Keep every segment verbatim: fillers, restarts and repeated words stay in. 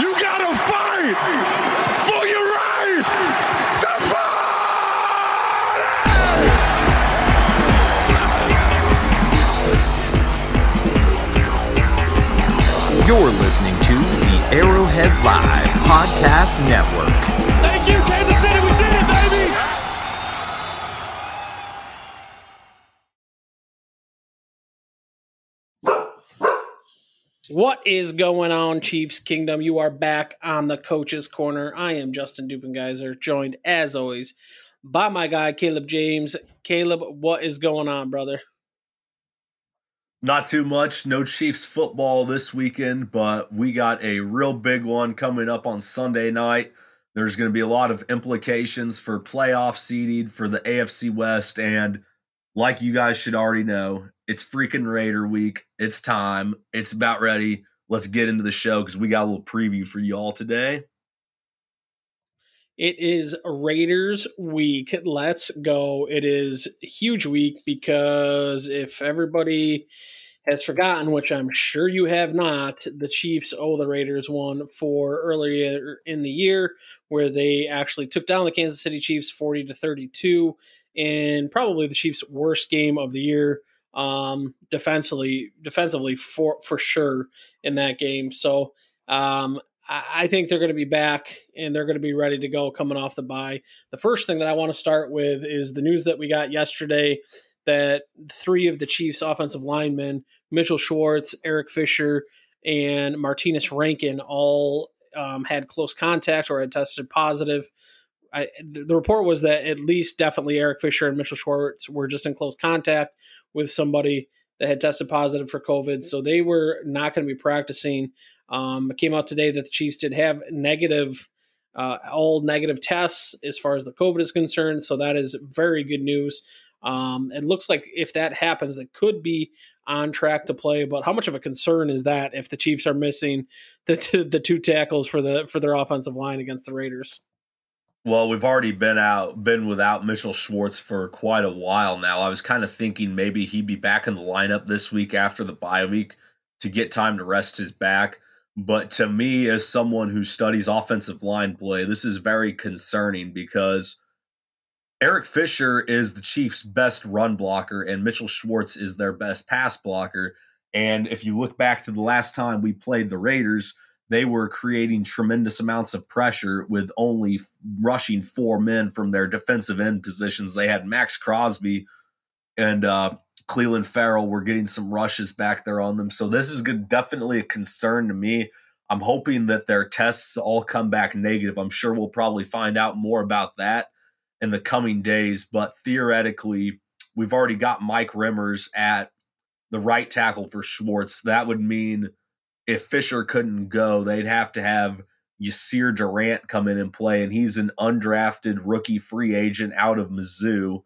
You gotta fight for your right to party! You're listening to the Arrowhead Live Podcast Network. Thank you, Kansas City. We did it, baby! What is going on, Chiefs Kingdom? You are back on the Coach's Corner. I am Justin Dupengeiser, joined as always by my guy, Caleb James. Caleb, what is going on, brother? Not too much. No Chiefs football this weekend, but we got a real big one coming up on Sunday night. There's going to be a lot of implications for playoff seeding for the A F C West, and like you guys should already know, it's freaking Raider week. It's time. It's about ready. Let's get into the show because we got a little preview for y'all today. It is Raiders week. Let's go. It is a huge week because if everybody has forgotten, which I'm sure you have not, the Chiefs owe the Raiders one for earlier in the year where they actually took down the Kansas City Chiefs forty to thirty-two in probably the Chiefs' worst game of the year. Um, defensively, defensively for, for sure in that game. So, um, I, I think they're going to be back and they're going to be ready to go coming off the bye. The first thing that I want to start with is the news that we got yesterday that three of the Chiefs offensive linemen, Mitchell Schwartz, Eric Fisher, and Martinas Rankin all, um, had close contact or had tested positive. I, the report was that at least definitely Eric Fisher and Mitchell Schwartz were just in close contact with somebody that had tested positive for COVID. So they were not going to be practicing. Um, it came out today that the Chiefs did have negative, uh, all negative tests as far as the COVID is concerned. So that is very good news. Um, it looks like if that happens, that could be on track to play. But how much of a concern is that if the Chiefs are missing the t- the two tackles for the for their offensive line against the Raiders? Well, we've already been out, been without Mitchell Schwartz for quite a while now. I was kind of thinking maybe he'd be back in the lineup this week after the bye week to get time to rest his back. But to me, as someone who studies offensive line play, this is very concerning because Eric Fisher is the Chiefs' best run blocker and Mitchell Schwartz is their best pass blocker. And if you look back to the last time we played the Raiders, they were creating tremendous amounts of pressure with only f- rushing four men from their defensive end positions. They had Max Crosby and uh, Cleveland Farrell were getting some rushes back there on them. So this is good, definitely a concern to me. I'm hoping that their tests all come back negative. I'm sure we'll probably find out more about that in the coming days. But theoretically, we've already got Mike Rimmers at the right tackle for Schwartz. That would mean if Fisher couldn't go, they'd have to have Yasir Durant come in and play, and he's an undrafted rookie free agent out of Mizzou,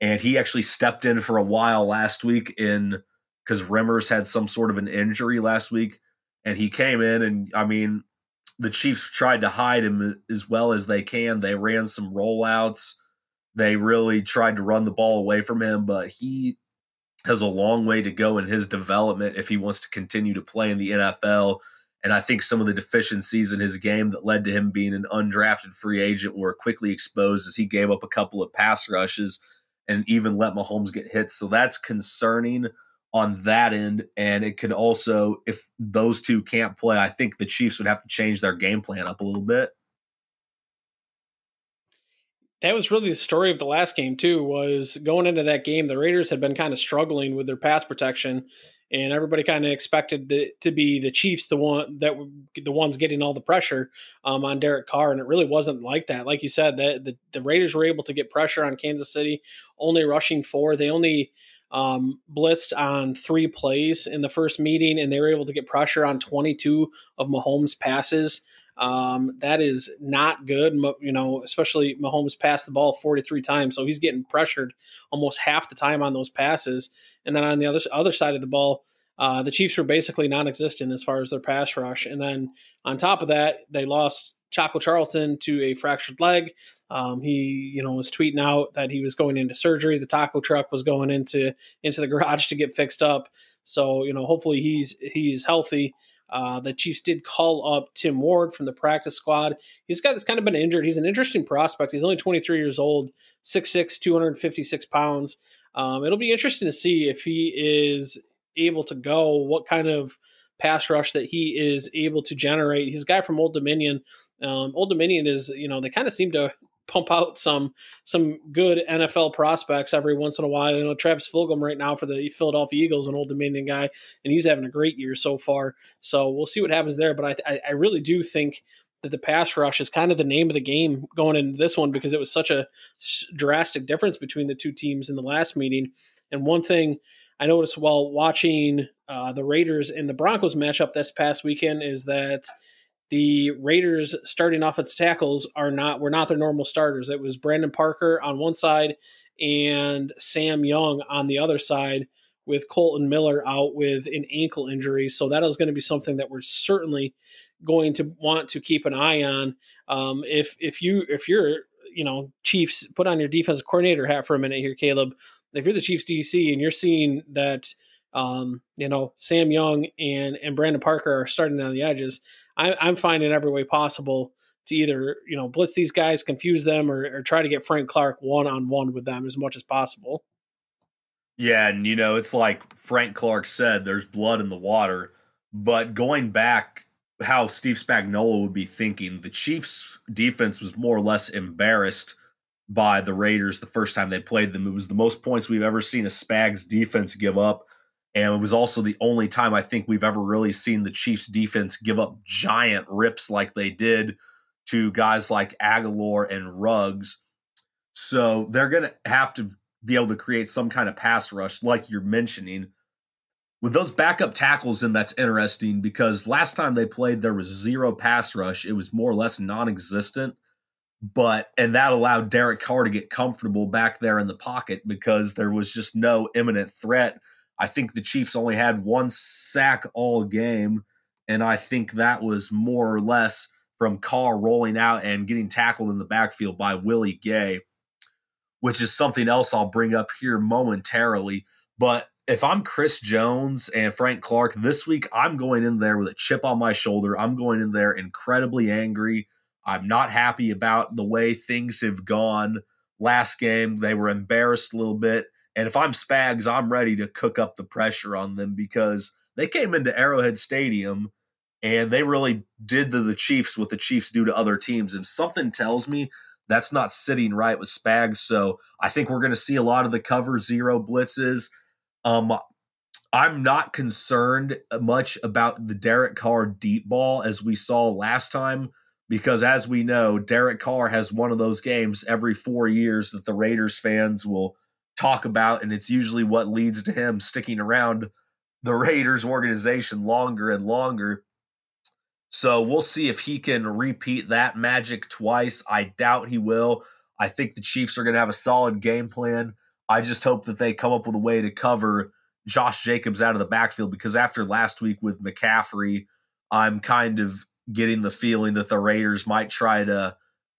and he actually stepped in for a while last week in because Rimmers had some sort of an injury last week, and he came in, and, I mean, the Chiefs tried to hide him as well as they can. They ran some rollouts. They really tried to run the ball away from him, but he has a long way to go in his development if he wants to continue to play in the N F L. And I think some of the deficiencies in his game that led to him being an undrafted free agent were quickly exposed as he gave up a couple of pass rushes and even let Mahomes get hit. So that's concerning on that end. And it could also, if those two can't play, I think the Chiefs would have to change their game plan up a little bit. That was really the story of the last game, too, was going into that game, the Raiders had been kind of struggling with their pass protection, and everybody kind of expected the, to be the Chiefs, the one that the ones getting all the pressure um, on Derek Carr, and it really wasn't like that. Like you said, the, the, the Raiders were able to get pressure on Kansas City, only rushing four. They only um, blitzed on three plays in the first meeting, and they were able to get pressure on twenty-two of Mahomes' passes. Um, that is not good, you know, especially Mahomes passed the ball forty-three times. So he's getting pressured almost half the time on those passes. And then on the other, other side of the ball, uh, the Chiefs were basically non-existent as far as their pass rush. And then on top of that, they lost Chaco Charlton to a fractured leg. Um, he, you know, was tweeting out that he was going into surgery. The taco truck was going into, into the garage to get fixed up. So, you know, hopefully he's, he's healthy. Uh, the Chiefs did call up Tim Ward from the practice squad. He's got this kind of been injured. He's an interesting prospect. He's only twenty-three years old, six foot six, two hundred fifty-six pounds. Um, it'll be interesting to see if he is able to go, what kind of pass rush that he is able to generate. He's a guy from Old Dominion. Um, Old Dominion is, you know, they kind of seem to pump out some some good N F L prospects every once in a while. You know, Travis Fulgham right now for the Philadelphia Eagles, an Old Dominion guy, and he's having a great year so far. So we'll see what happens there. But I, I really do think that the pass rush is kind of the name of the game going into this one, because it was such a drastic difference between the two teams in the last meeting. And one thing I noticed while watching uh, the Raiders and the Broncos matchup this past weekend is that the Raiders starting offensive tackles are not were not their normal starters. It was Brandon Parker on one side and Sam Young on the other side, with Colton Miller out with an ankle injury. So that is going to be something that we're certainly going to want to keep an eye on. Um, if if you if you're you know Chiefs, put on your defensive coordinator hat for a minute here, Caleb. If you're the Chiefs D C and you're seeing that um, you know Sam Young and and Brandon Parker are starting on the edges, I, I'm finding every way possible to either you know blitz these guys, confuse them, or, or try to get Frank Clark one on one with them as much as possible. Yeah, and you know it's like Frank Clark said, there's blood in the water. But going back, how Steve Spagnuolo would be thinking, the Chiefs defense was more or less embarrassed by the Raiders the first time they played them. It was the most points we've ever seen a Spag's defense give up. And it was also the only time I think we've ever really seen the Chiefs defense give up giant rips like they did to guys like Aguilar and Ruggs. So they're going to have to be able to create some kind of pass rush, like you're mentioning. With those backup tackles in, that's interesting, because last time they played, there was zero pass rush. It was more or less non-existent. But, and that allowed Derek Carr to get comfortable back there in the pocket because there was just no imminent threat. I think the Chiefs only had one sack all game, and I think that was more or less from Carr rolling out and getting tackled in the backfield by Willie Gay, which is something else I'll bring up here momentarily. But if I'm Chris Jones and Frank Clark this week, I'm going in there with a chip on my shoulder. I'm going in there incredibly angry. I'm not happy about the way things have gone. Last game, they were embarrassed a little bit. And if I'm Spags, I'm ready to cook up the pressure on them, because they came into Arrowhead Stadium and they really did to the Chiefs what the Chiefs do to other teams. And something tells me that's not sitting right with Spags. So I think we're going to see a lot of the cover zero blitzes. Um, I'm not concerned much about the Derek Carr deep ball as we saw last time, because as we know, Derek Carr has one of those games every four years that the Raiders fans will talk about, and it's usually what leads to him sticking around the Raiders organization longer and longer. So we'll see if he can repeat that magic twice. I doubt he will. I think the Chiefs are going to have a solid game plan. I just hope that they come up with a way to cover Josh Jacobs out of the backfield, because after last week with McCaffrey, I'm kind of getting the feeling that the Raiders might try to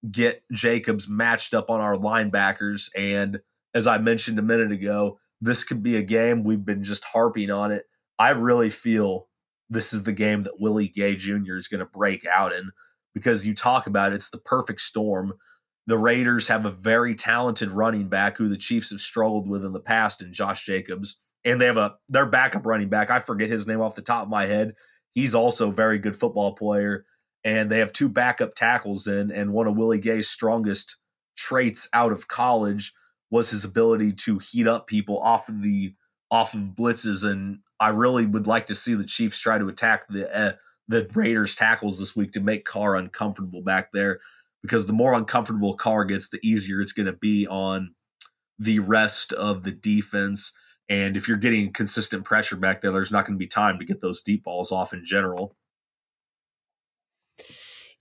get Jacobs matched up on our linebackers. And as I mentioned a minute ago, this could be a game. We've been just harping on it. I really feel this is the game that Willie Gay Junior is going to break out in, because you talk about it, it's the perfect storm. The Raiders have a very talented running back who the Chiefs have struggled with in the past in Josh Jacobs. And they have a their backup running back. I forget his name off the top of my head. He's also a very good football player, and they have two backup tackles in, and one of Willie Gay's strongest traits out of college was his ability to heat up people off of the off of blitzes, and I really would like to see the Chiefs try to attack the uh, the Raiders' tackles this week to make Carr uncomfortable back there, because the more uncomfortable Carr gets, the easier it's going to be on the rest of the defense. And if you're getting consistent pressure back there, there's not going to be time to get those deep balls off in general.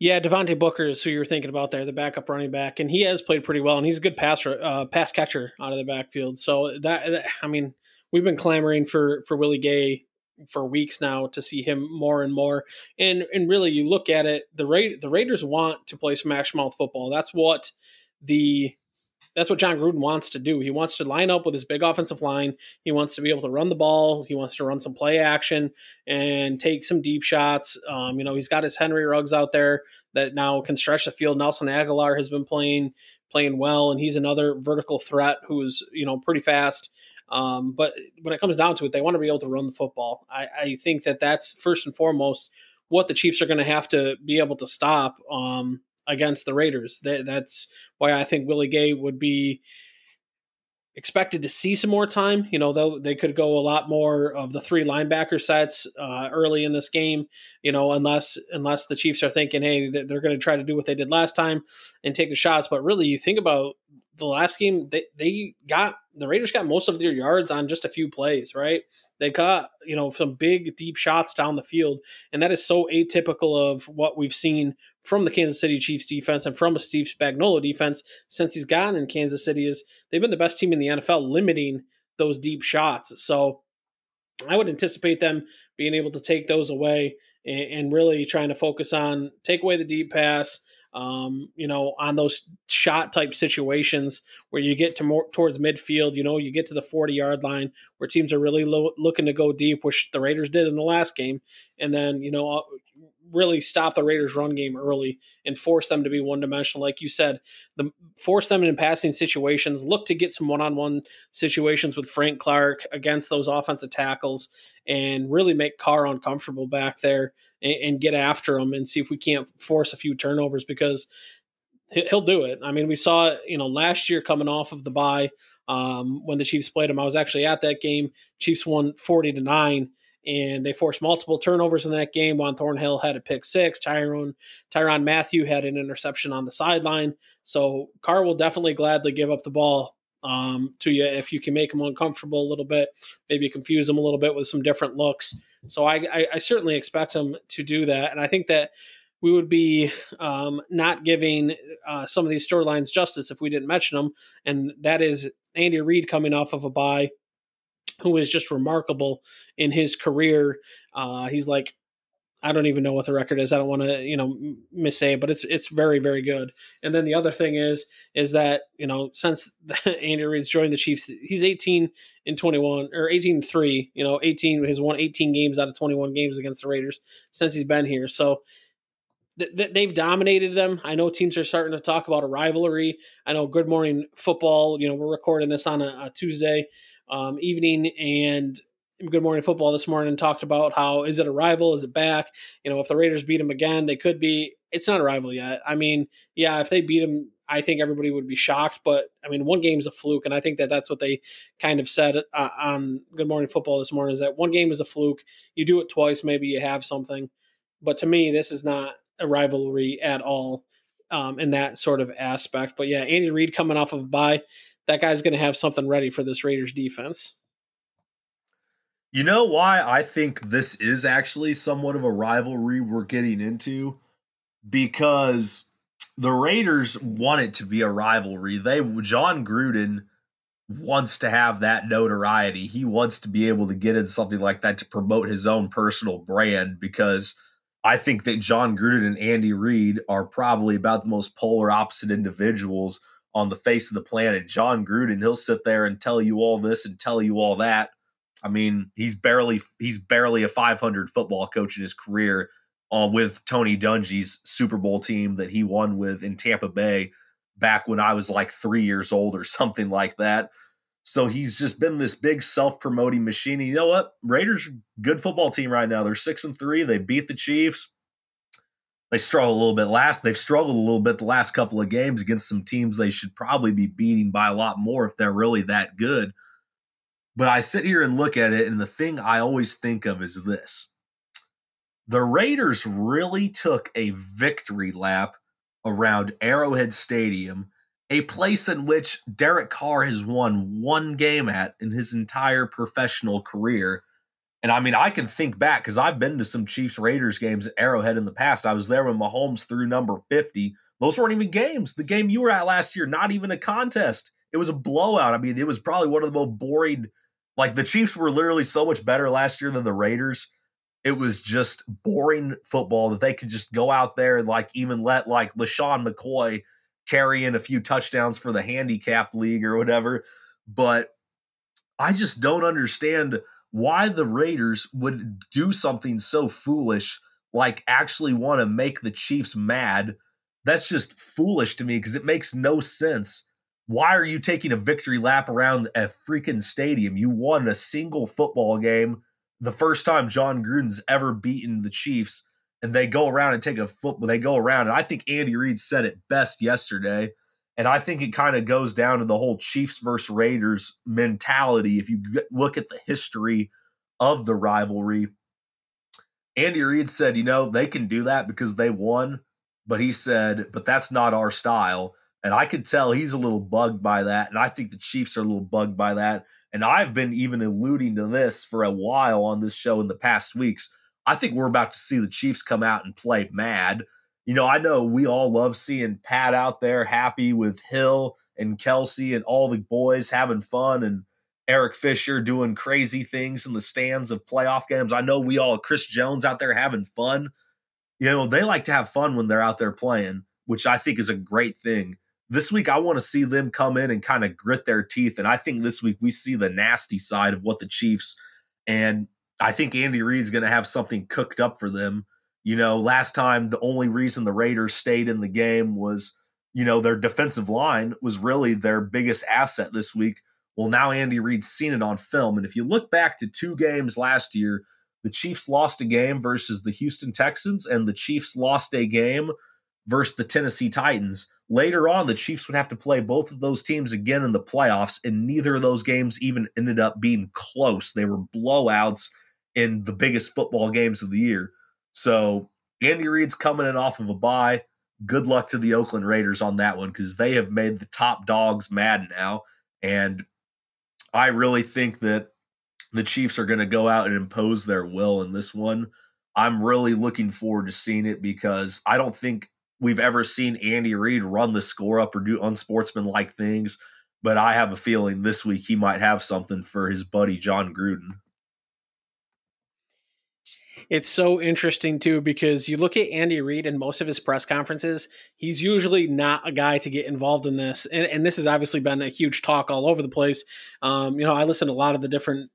Yeah, Devontae Booker is who you were thinking about there, the backup running back, and he has played pretty well, and he's a good pass uh, pass catcher out of the backfield. So that, that I mean, we've been clamoring for for Willie Gay for weeks now to see him more and more. And and really, you look at it, the Ra- the Raiders want to play smash mouth football. That's what the that's what Jon Gruden wants to do. He wants to line up with his big offensive line. He wants to be able to run the ball. He wants to run some play action and take some deep shots. Um, you know, he's got his Henry Ruggs out there that now can stretch the field. Nelson Aguilar has been playing playing well, and he's another vertical threat who's, you know, pretty fast. Um, but when it comes down to it, they want to be able to run the football. I, I think that that's first and foremost what the Chiefs are going to have to be able to stop um, against the Raiders. That, that's why I think Willie Gay would be expected to see some more time. You know, though they could go a lot more of the three linebacker sets uh, early in this game, you know, unless unless the Chiefs are thinking, hey, they're going to try to do what they did last time and take the shots. But really, you think about the last game, they, they got the Raiders got most of their yards on just a few plays, right? They got, you know, some big, deep shots down the field, and that is so atypical of what we've seen from the Kansas City Chiefs defense and from a Steve Spagnuolo defense since he's gotten in Kansas City is they've been the best team in the N F L limiting those deep shots. So I would anticipate them being able to take those away and, and really trying to focus on take away the deep pass, um, you know, on those shot type situations where you get to more towards midfield, you know, you get to the forty yard line where teams are really lo- looking to go deep, which the Raiders did in the last game. And then, you know, really stop the Raiders run game early and force them to be one dimensional. Like you said, the force them in passing situations, look to get some one-on-one situations with Frank Clark against those offensive tackles and really make Carr uncomfortable back there and, and get after him and see if we can't force a few turnovers because he'll do it. I mean, we saw, you know, last year coming off of the bye um, when the Chiefs played him, I was actually at that game. Chiefs won forty to nine. And they forced multiple turnovers in that game. Juan Thornhill had a pick six. Tyrann Tyrann Mathieu had an interception on the sideline. So Carr will definitely gladly give up the ball um, to you if you can make him uncomfortable a little bit, maybe confuse him a little bit with some different looks. So I, I, I certainly expect him to do that. And I think that we would be um, not giving uh, some of these storylines justice if we didn't mention them. And that is Andy Reid coming off of a bye, who is just remarkable in his career. Uh, he's like, I don't even know what the record is. I don't want to, you know, missay, but it's it's very, very good. And then the other thing is, is that, you know, since Andy Reid's joined the Chiefs, he's eighteen and twenty-one or eighteen and three, you know, eighteen, he's won eighteen games out of twenty-one games against the Raiders since he's been here. So th- they've dominated them. I know teams are starting to talk about a rivalry. I know Good Morning Football, you know, we're recording this on a, a Tuesday Um, evening and Good Morning Football this morning talked about how is it a rival? Is it back? You know, if the Raiders beat them again, they could be. It's not a rival yet. I mean, yeah, if they beat them, I think everybody would be shocked. But I mean, one game is a fluke, and I think that that's what they kind of said uh, on Good Morning Football this morning is that one game is a fluke. You do it twice, maybe you have something. But to me, this is not a rivalry at all um, in that sort of aspect. But yeah, Andy Reid coming off of a bye. That guy's going to have something ready for this Raiders defense. You know why I think this is actually somewhat of a rivalry we're getting into? Because the Raiders want it to be a rivalry. They Jon Gruden wants to have that notoriety. He wants to be able to get into something like that to promote his own personal brand because I think that Jon Gruden and Andy Reid are probably about the most polar opposite individuals on the face of the planet. Jon Gruden, he'll sit there and tell you all this and tell you all that. I mean, he's barely he's barely a five hundred football coach in his career uh, with Tony Dungy's Super Bowl team that he won with in Tampa Bay back when I was like three years old or something like that. So he's just been this big self-promoting machine. And you know what? Raiders, good football team right now. They're six and three. They beat the Chiefs. They struggle a little bit last. They've struggled a little bit the last couple of games against some teams they should probably be beating by a lot more if they're really that good. But I sit here and look at it, and the thing I always think of is this. The Raiders really took a victory lap around Arrowhead Stadium, a place in which Derek Carr has won one game at in his entire professional career. And, I mean, I can think back because I've been to some Chiefs-Raiders games at Arrowhead in the past. I was there when Mahomes threw number fifty. Those weren't even games. The game you were at last year, not even a contest. It was a blowout. I mean, it was probably one of the most boring. Like, the Chiefs were literally so much better last year than the Raiders. It was just boring football that they could just go out there and, like, even let, like, LaShawn McCoy carry in a few touchdowns for the handicap league or whatever. But I just don't understand why the Raiders would do something so foolish, like actually want to make the Chiefs mad. That's just foolish to me because it makes no sense. Why are you taking a victory lap around a freaking stadium? You won a single football game, the first time Jon Gruden's ever beaten the Chiefs, and they go around and take a football. They go around, and I think Andy Reid said it best yesterday, and I think it kind of goes down to the whole Chiefs versus Raiders mentality. If you look at the history of the rivalry, Andy Reid said, you know, they can do that because they won, but he said, but that's not our style. And I could tell he's a little bugged by that, and I think the Chiefs are a little bugged by that. And I've been even alluding to this for a while on this show in the past weeks. I think we're about to see the Chiefs come out and play mad. You know, I know we all love seeing Pat out there happy with Hill and Kelsey and all the boys having fun and Eric Fisher doing crazy things in the stands of playoff games. I know we all, Chris Jones out there having fun. You know, they like to have fun when they're out there playing, which I think is a great thing. This week, I want to see them come in and kind of grit their teeth. And I think this week we see the nasty side of what the Chiefs, and I think Andy Reid's going to have something cooked up for them. You know, last time, the only reason the Raiders stayed in the game was, you know, their defensive line was really their biggest asset this week. Well, now Andy Reid's seen it on film. And if you look back to two games last year, the Chiefs lost a game versus the Houston Texans, and the Chiefs lost a game versus the Tennessee Titans. Later on, the Chiefs would have to play both of those teams again in the playoffs, and neither of those games even ended up being close. They were blowouts in the biggest football games of the year. So Andy Reid's coming in off of a bye. Good luck to the Oakland Raiders on that one, because they have made the top dogs mad now. And I really think that the Chiefs are going to go out and impose their will in this one. I'm really looking forward to seeing it, because I don't think we've ever seen Andy Reid run the score up or do unsportsmanlike things, but I have a feeling this week he might have something for his buddy Jon Gruden. It's so interesting, too, because you look at Andy Reid and most of his press conferences, he's usually not a guy to get involved in this. And, and this has obviously been a huge talk all over the place. Um, you know, I listen to a lot of the different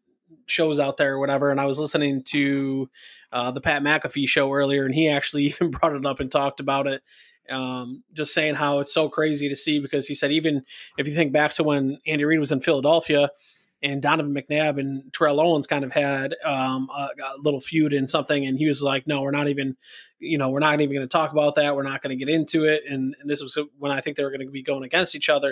shows out there or whatever, and I was listening to uh, the Pat McAfee show earlier, and he actually even brought it up and talked about it, um, just saying how it's so crazy to see, because he said even if you think back to when Andy Reid was in Philadelphia and Donovan McNabb and Terrell Owens kind of had um, a, a little feud in something, and he was like, no, we're not even, you know, we're not even going to talk about that. We're not going to get into it. And, and this was when I think they were going to be going against each other.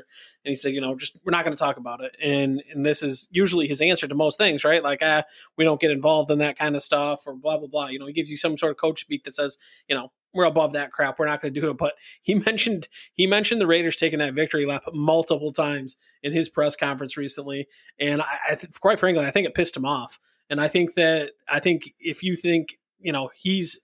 And he said, you know, just, we're not going to talk about it. And and this is usually his answer to most things, right? Like, ah, we don't get involved in that kind of stuff or blah, blah, blah. You know, he gives you some sort of coach speak that says, you know, we're above that crap. We're not going to do it. But he mentioned he mentioned the Raiders taking that victory lap multiple times in his press conference recently, and I, I th- quite frankly, I think it pissed him off. And I think that I think if you think you know he's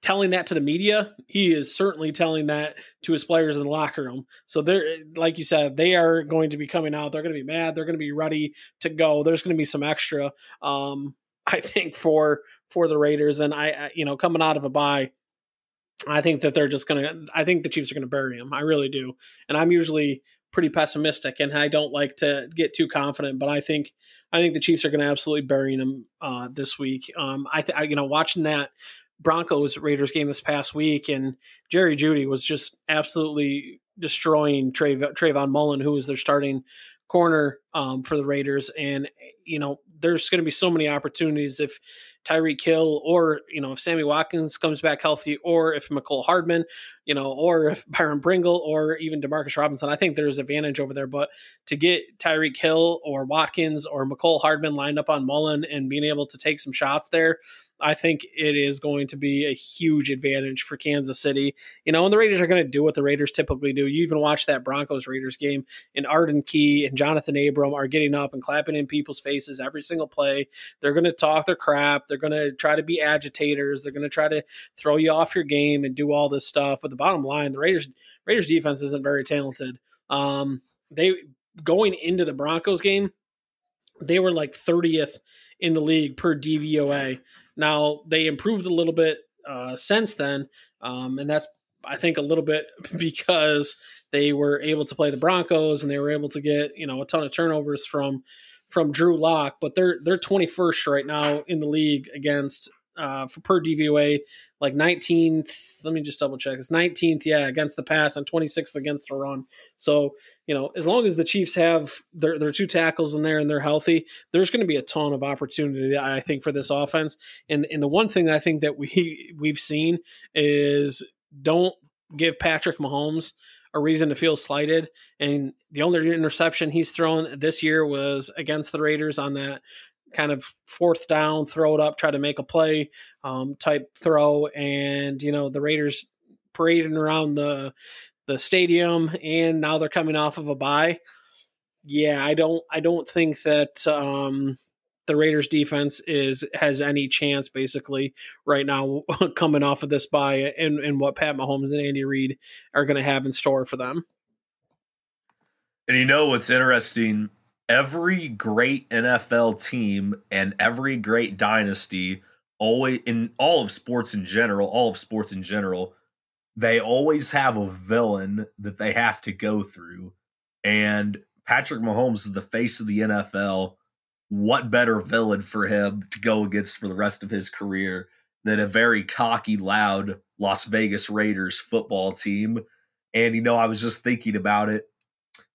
telling that to the media, he is certainly telling that to his players in the locker room. So they're, like you said, they are going to be coming out. They're going to be mad. They're going to be ready to go. There's going to be some extra, um, I think, for for the Raiders, and I, I you know coming out of a bye. I think that they're just going to, I think the Chiefs are going to bury him. I really do. And I'm usually pretty pessimistic, and I don't like to get too confident, but I think, I think the Chiefs are going to absolutely bury him uh, this week. Um, I, th- I, you know, watching that Broncos Raiders game this past week, and Jerry Jeudy was just absolutely destroying Tra- Trayvon Mullen, who is their starting corner um, for the Raiders. And, you know, there's going to be so many opportunities if Tyreek Hill or, you know, if Sammy Watkins comes back healthy, or if Mecole Hardman, you know, or if Byron Pringle or even Demarcus Robinson. I think there's advantage over there, but to get Tyreek Hill or Watkins or Mecole Hardman lined up on Mullen and being able to take some shots there, I think it is going to be a huge advantage for Kansas City. You know, and the Raiders are going to do what the Raiders typically do. You even watch that Broncos Raiders game, and Arden Key and Jonathan Abram are getting up and clapping in people's faces every single play. They're going to talk their crap. They're going to try to be agitators. They're going to try to throw you off your game and do all this stuff. But the bottom line, the Raiders Raiders defense isn't very talented. Um, they going into the Broncos game, they were like thirtieth in the league per D V O A. Now, they improved a little bit uh, since then, um, and that's I think a little bit because they were able to play the Broncos and they were able to get, you know, a ton of turnovers from from Drew Lock, but they're they're twenty-first right now in the league against uh, for per D V O A, like nineteenth. Let me just double check. It's nineteenth, yeah, against the pass and twenty-sixth against the run. So, you know, as long as the Chiefs have their their two tackles in there and they're healthy, there's going to be a ton of opportunity, I think, for this offense. And and the one thing I think that we we've seen is don't give Patrick Mahomes a reason to feel slighted. And the only interception he's thrown this year was against the Raiders on that kind of fourth down, throw it up, try to make a play um, type throw. And, you know, the Raiders parading around the the stadium, and now they're coming off of a bye. Yeah, I don't I don't think that um, the Raiders defense is has any chance basically right now coming off of this bye and, and what Pat Mahomes and Andy Reid are going to have in store for them. And you know what's interesting? Every great N F L team and every great dynasty, always in all of sports in general, all of sports in general, they always have a villain that they have to go through. And Patrick Mahomes is the face of the N F L. What better villain for him to go against for the rest of his career than a very cocky, loud Las Vegas Raiders football team? And, you know, I was just thinking about it.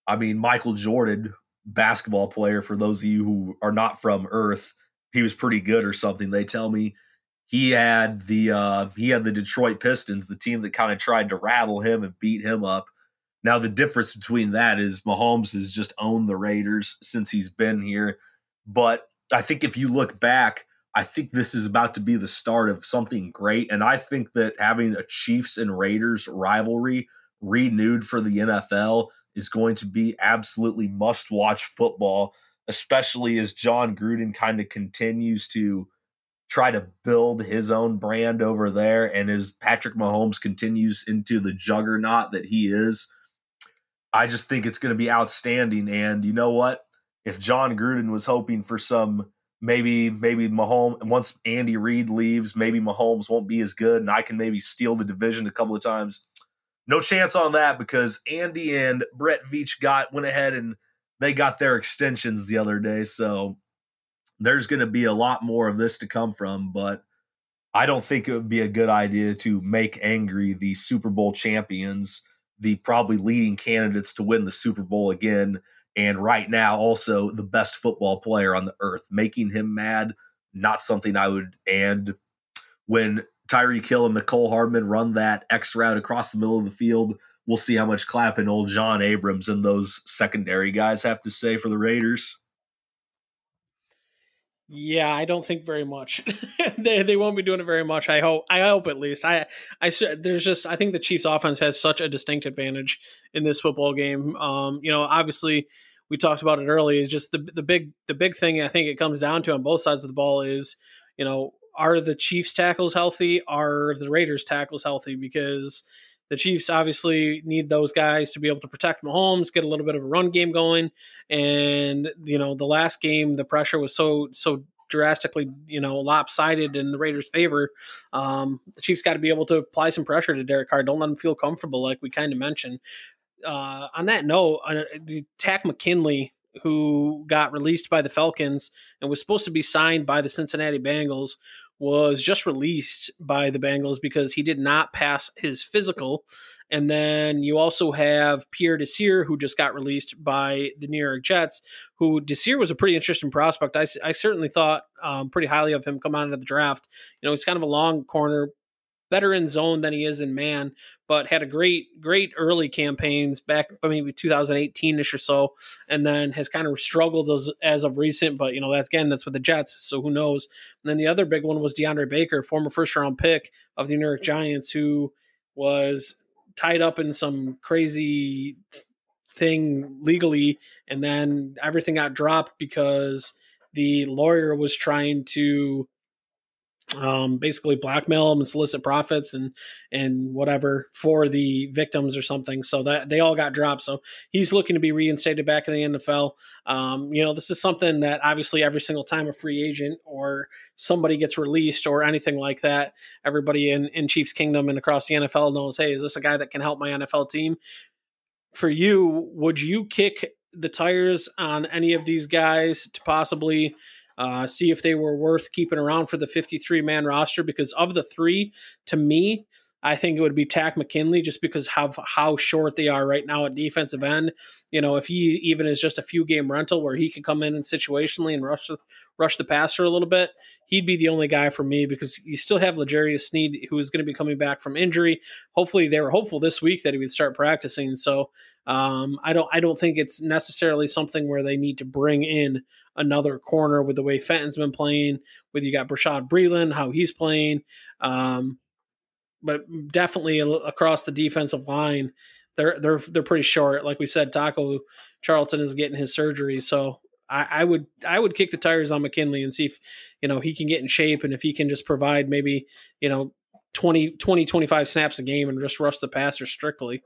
I mean, Michael Jordan, basketball player, for those of you who are not from Earth, he was pretty good or something. They tell me he had the uh, he had the Detroit Pistons, the team that kind of tried to rattle him and beat him up. Now, the difference between that is Mahomes has just owned the Raiders since he's been here. But I think if you look back, I think this is about to be the start of something great. And I think that having a Chiefs and Raiders rivalry renewed for the N F L is going to be absolutely must-watch football, especially as Jon Gruden kind of continues to try to build his own brand over there and as Patrick Mahomes continues into the juggernaut that he is. I just think it's going to be outstanding. And you know what? If Jon Gruden was hoping for some, maybe maybe Mahomes, once Andy Reid leaves, maybe Mahomes won't be as good and I can maybe steal the division a couple of times. No chance on that because Andy and Brett Veach got went ahead and they got their extensions the other day. So there's going to be a lot more of this to come from, but I don't think it would be a good idea to make angry the Super Bowl champions, the probably leading candidates to win the Super Bowl again, and right now also the best football player on the earth. Making him mad, not something I would. And when Tyreek Hill and Mecole Hardman run that X route across the middle of the field, we'll see how much clapping old John Abrams and those secondary guys have to say for the Raiders. Yeah, I don't think very much. they they won't be doing it very much. I hope. I hope at least. I I there's just I think the Chiefs' offense has such a distinct advantage in this football game. Um, you know, obviously we talked about it early. Is just the the big the big thing I think it comes down to on both sides of the ball is, you know, are the Chiefs' tackles healthy? Are the Raiders' tackles healthy? Because the Chiefs obviously need those guys to be able to protect Mahomes, get a little bit of a run game going. And, you know, the last game, the pressure was so, so drastically, you know, lopsided in the Raiders' favor. Um, the Chiefs got to be able to apply some pressure to Derek Carr. Don't let him feel comfortable, like we kind of mentioned. Uh, on that note, uh, the Takk McKinley, who got released by the Falcons and was supposed to be signed by the Cincinnati Bengals, was just released by the Bengals because he did not pass his physical. And then you also have Pierre Desir, who just got released by the New York Jets, who Desir was a pretty interesting prospect. I, I certainly thought um, pretty highly of him coming out of the draft. You know, he's kind of a long corner, better in zone than he is in man, but had a great, great early campaigns back maybe two thousand eighteen-ish or so, and then has kind of struggled as, as of recent, but, you know, that's again, that's with the Jets, so who knows. And then the other big one was DeAndre Baker, former first-round pick of the New York Giants, who was tied up in some crazy thing legally, and then everything got dropped because the lawyer was trying to um, basically blackmail them and solicit profits and and whatever for the victims or something. So that they all got dropped. So he's looking to be reinstated back in the N F L. Um, you know, this is something that obviously every single time a free agent or somebody gets released or anything like that, everybody in, in Chiefs Kingdom and across the N F L knows, hey, is this a guy that can help my N F L team? For you, would you kick the tires on any of these guys to possibly uh, see if they were worth keeping around for the fifty-three man roster? Because of the three, to me, I think it would be Takk McKinley, just because how how short they are right now at defensive end. You know, if he even is just a few game rental where he can come in and situationally and rush rush the passer a little bit, he'd be the only guy for me, because you still have L'Jarius Sneed, who is going to be coming back from injury. Hopefully, they were hopeful this week that he would start practicing. So um, I don't I don't think it's necessarily something where they need to bring in another corner with the way Fenton's been playing. With you got Bashaud Breeland, how he's playing. Um, But definitely across the defensive line, they're they're they're pretty short. Like we said, Taco Charlton is getting his surgery, so I, I would I would kick the tires on McKinley and see if you know he can get in shape, and if he can just provide maybe you know twenty, twenty, twenty-five snaps a game and just rush the passer strictly.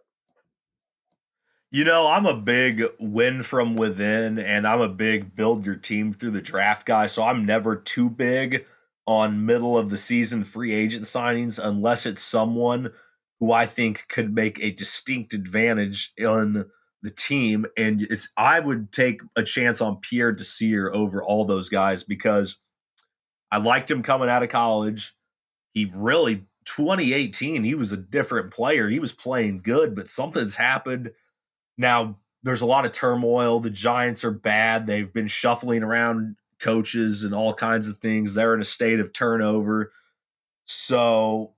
You know, I'm a big win from within, and I'm a big build your team through the draft guy, so I'm never too big on middle of the season free agent signings, unless it's someone who I think could make a distinct advantage on the team. And it's, I would take a chance on Pierre Desir over all those guys, because I liked him coming out of college. He really, twenty eighteen, he was a different player. He was playing good, but something's happened. Now there's a lot of turmoil. The Giants are bad. They've been shuffling around coaches and all kinds of things. They're in a state of turnover. So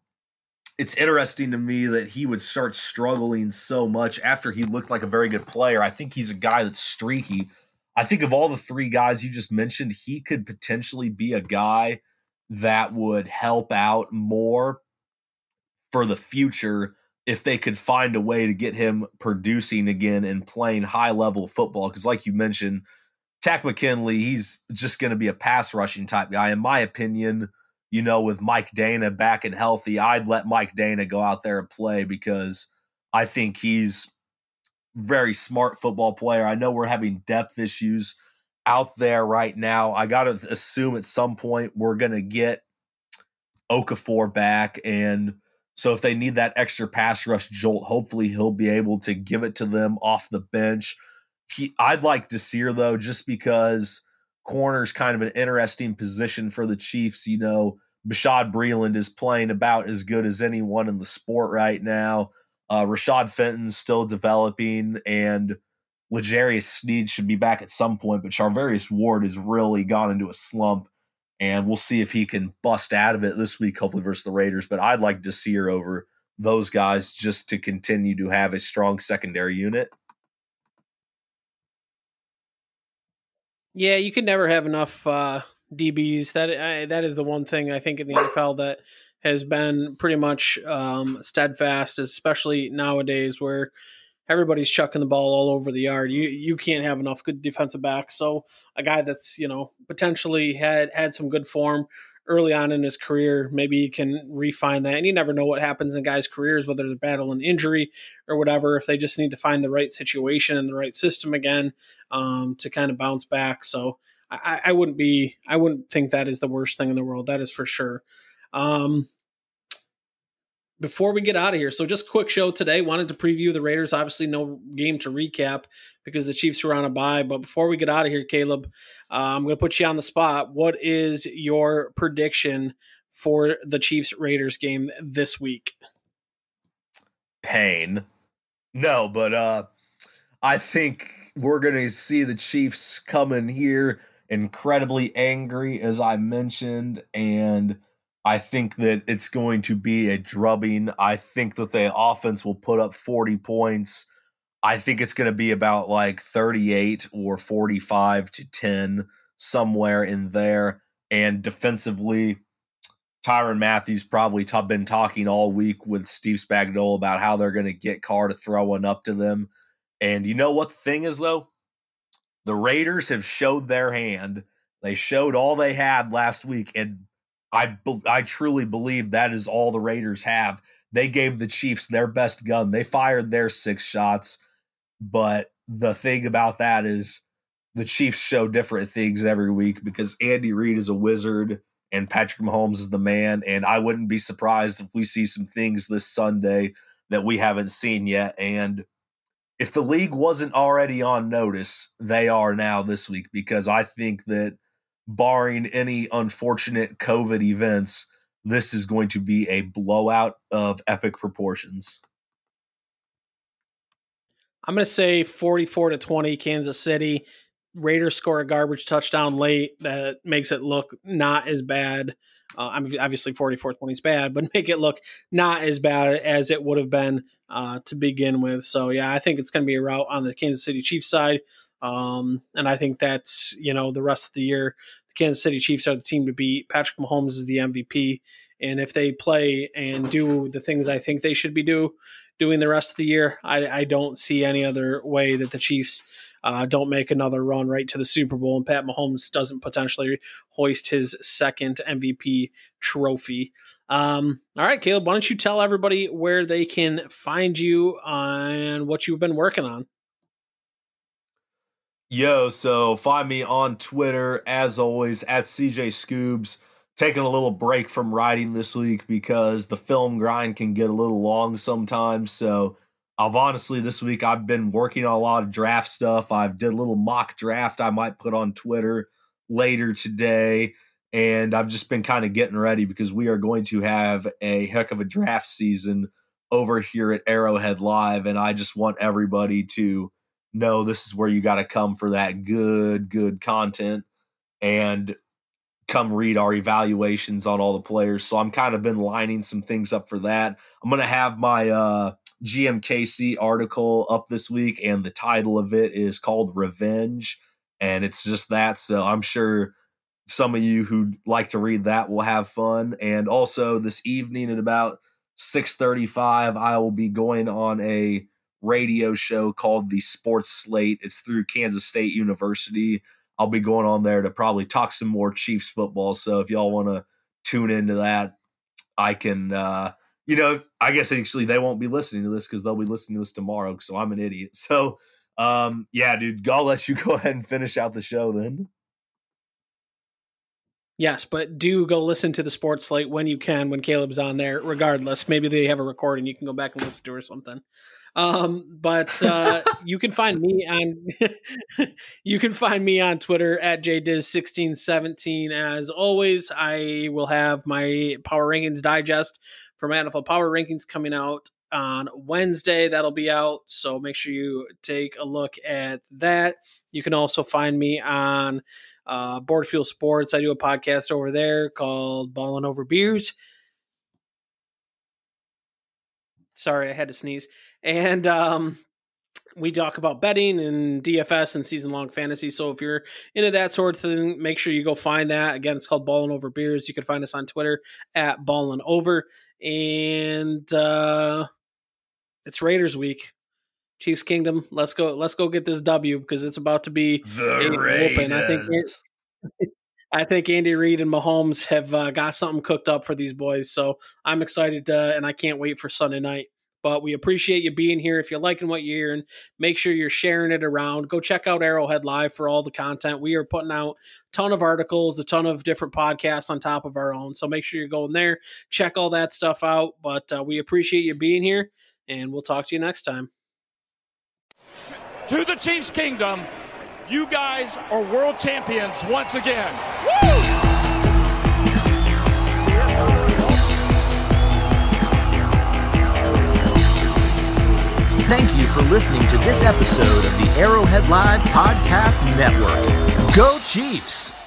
it's interesting to me that he would start struggling so much after he looked like a very good player. I think he's a guy that's streaky. I think of all the three guys you just mentioned, he could potentially be a guy that would help out more for the future if they could find a way to get him producing again and playing high-level football. Because like you mentioned, Takk McKinley, he's just going to be a pass rushing type guy. In my opinion, you know, with Mike Dana back and healthy, I'd let Mike Dana go out there and play, because I think he's a very smart football player. I know we're having depth issues out there right now. I got to assume at some point we're going to get Okafor back. And so if they need that extra pass rush jolt, hopefully he'll be able to give it to them off the bench. He, I'd like Desir, though, just because corner's kind of an interesting position for the Chiefs. You know, Bashaud Breeland is playing about as good as anyone in the sport right now. Uh, Rashad Fenton's still developing, and L'Jarius Sneed should be back at some point, but Charvarius Ward has really gone into a slump, and we'll see if he can bust out of it this week, hopefully versus the Raiders. But I'd like Desir over those guys just to continue to have a strong secondary unit. Yeah, you can never have enough uh, D Bs. That I, that is the one thing I think in the N F L that has been pretty much um, steadfast, especially nowadays where everybody's chucking the ball all over the yard. You you can't have enough good defensive backs. So a guy that's you know potentially had, had some good form early on in his career, maybe he can refine that. And you never know what happens in guys' careers, whether they're battling injury or whatever, if they just need to find the right situation and the right system again um, to kind of bounce back. So I, I wouldn't be, I wouldn't think that is the worst thing in the world. That is for sure. Um, Before we get out of here, so just quick show today, wanted to preview the Raiders. Obviously, no game to recap because the Chiefs were on a bye. But before we get out of here, Caleb, uh, I'm going to put you on the spot. What is your prediction for the Chiefs-Raiders game this week? Pain. No, but uh, I think we're going to see the Chiefs come in here incredibly angry, as I mentioned, and I think that it's going to be a drubbing. I think that the offense will put up forty points. I think it's going to be about like thirty-eight or forty-five to ten, somewhere in there. And defensively, Tyrann Mathieu's probably t- been talking all week with Steve Spagnuolo about how they're going to get Carr to throw one up to them. And you know what the thing is, though? The Raiders have showed their hand. They showed all they had last week, and I I truly believe that is all the Raiders have. They gave the Chiefs their best gun. They fired their six shots. But the thing about that is the Chiefs show different things every week because Andy Reid is a wizard and Patrick Mahomes is the man. And I wouldn't be surprised if we see some things this Sunday that we haven't seen yet. And if the league wasn't already on notice, they are now this week, because I think that barring any unfortunate COVID events, this is going to be a blowout of epic proportions. I'm going to say forty-four to twenty Kansas City. Raiders score a garbage touchdown late that makes it look not as bad. Uh, I'm obviously forty-four twenty is bad, but make it look not as bad as it would have been uh, to begin with. So yeah, I think it's going to be a rout on the Kansas City Chiefs side. Um, and I think that's, you know, the rest of the year, the Kansas City Chiefs are the team to beat. Patrick Mahomes is the M V P. And if they play and do the things I think they should be do doing the rest of the year, I, I don't see any other way that the Chiefs uh, don't make another run right to the Super Bowl and Pat Mahomes doesn't potentially hoist his second M V P trophy. Um, all right, Caleb, why don't you tell everybody where they can find you and what you've been working on? Yo, so find me on Twitter, as always, at C J Scoobs. Taking a little break from writing this week because the film grind can get a little long sometimes. So I've honestly, this week, I've been working on a lot of draft stuff. I've did a little mock draft I might put on Twitter later today. And I've just been kind of getting ready because we are going to have a heck of a draft season over here at Arrowhead Live. And I just want everybody to no, this is where you got to come for that good, good content and come read our evaluations on all the players. So I'm kind of been lining some things up for that. I'm going to have my uh, G M K C article up this week, and the title of it is called Revenge, and it's just that. So I'm sure some of you who like to read that will have fun. And also this evening at about six thirty-five, I will be going on a radio show called the Sports Slate. It's through Kansas State University. I'll be going on there to probably talk some more Chiefs football. So if y'all want to tune into that, I can, uh, you know, I guess actually they won't be listening to this because they'll be listening to this tomorrow. So I'm an idiot. So um, yeah, dude, I'll let you go ahead and finish out the show then. Yes, but do go listen to the Sports Slate when you can, when Caleb's on there, regardless. Maybe they have a recording you can go back and listen to or something. Um, but uh, you can find me on you can find me on Twitter at J Diz sixteen seventeen. As always, I will have my Power Rankings Digest for my N F L Power Rankings coming out on Wednesday. That'll be out, so make sure you take a look at that. You can also find me on Uh, Board Fuel Sports. I do a podcast over there called Ballin' Over Beers. Sorry, I had to sneeze. And um, we talk about betting and D F S and season-long fantasy. So if you're into that sort of thing, make sure you go find that. Again, it's called Ballin' Over Beers. You can find us on Twitter at Ballin' Over. And uh, it's Raiders week. Chiefs Kingdom, let's go. Let's go get this W because it's about to be the Raiders. I think I think Andy Reid and Mahomes have uh, got something cooked up for these boys. So I'm excited uh, and I can't wait for Sunday night. But we appreciate you being here. If you're liking what you're hearing, make sure you're sharing it around. Go check out Arrowhead Live for all the content. We are putting out a ton of articles, a ton of different podcasts on top of our own. So make sure you're going there. Check all that stuff out. But uh, we appreciate you being here and we'll talk to you next time. To the Chiefs Kingdom, you guys are world champions once again. Woo! Thank you for listening to this episode of the Arrowhead Live Podcast Network. Go Chiefs!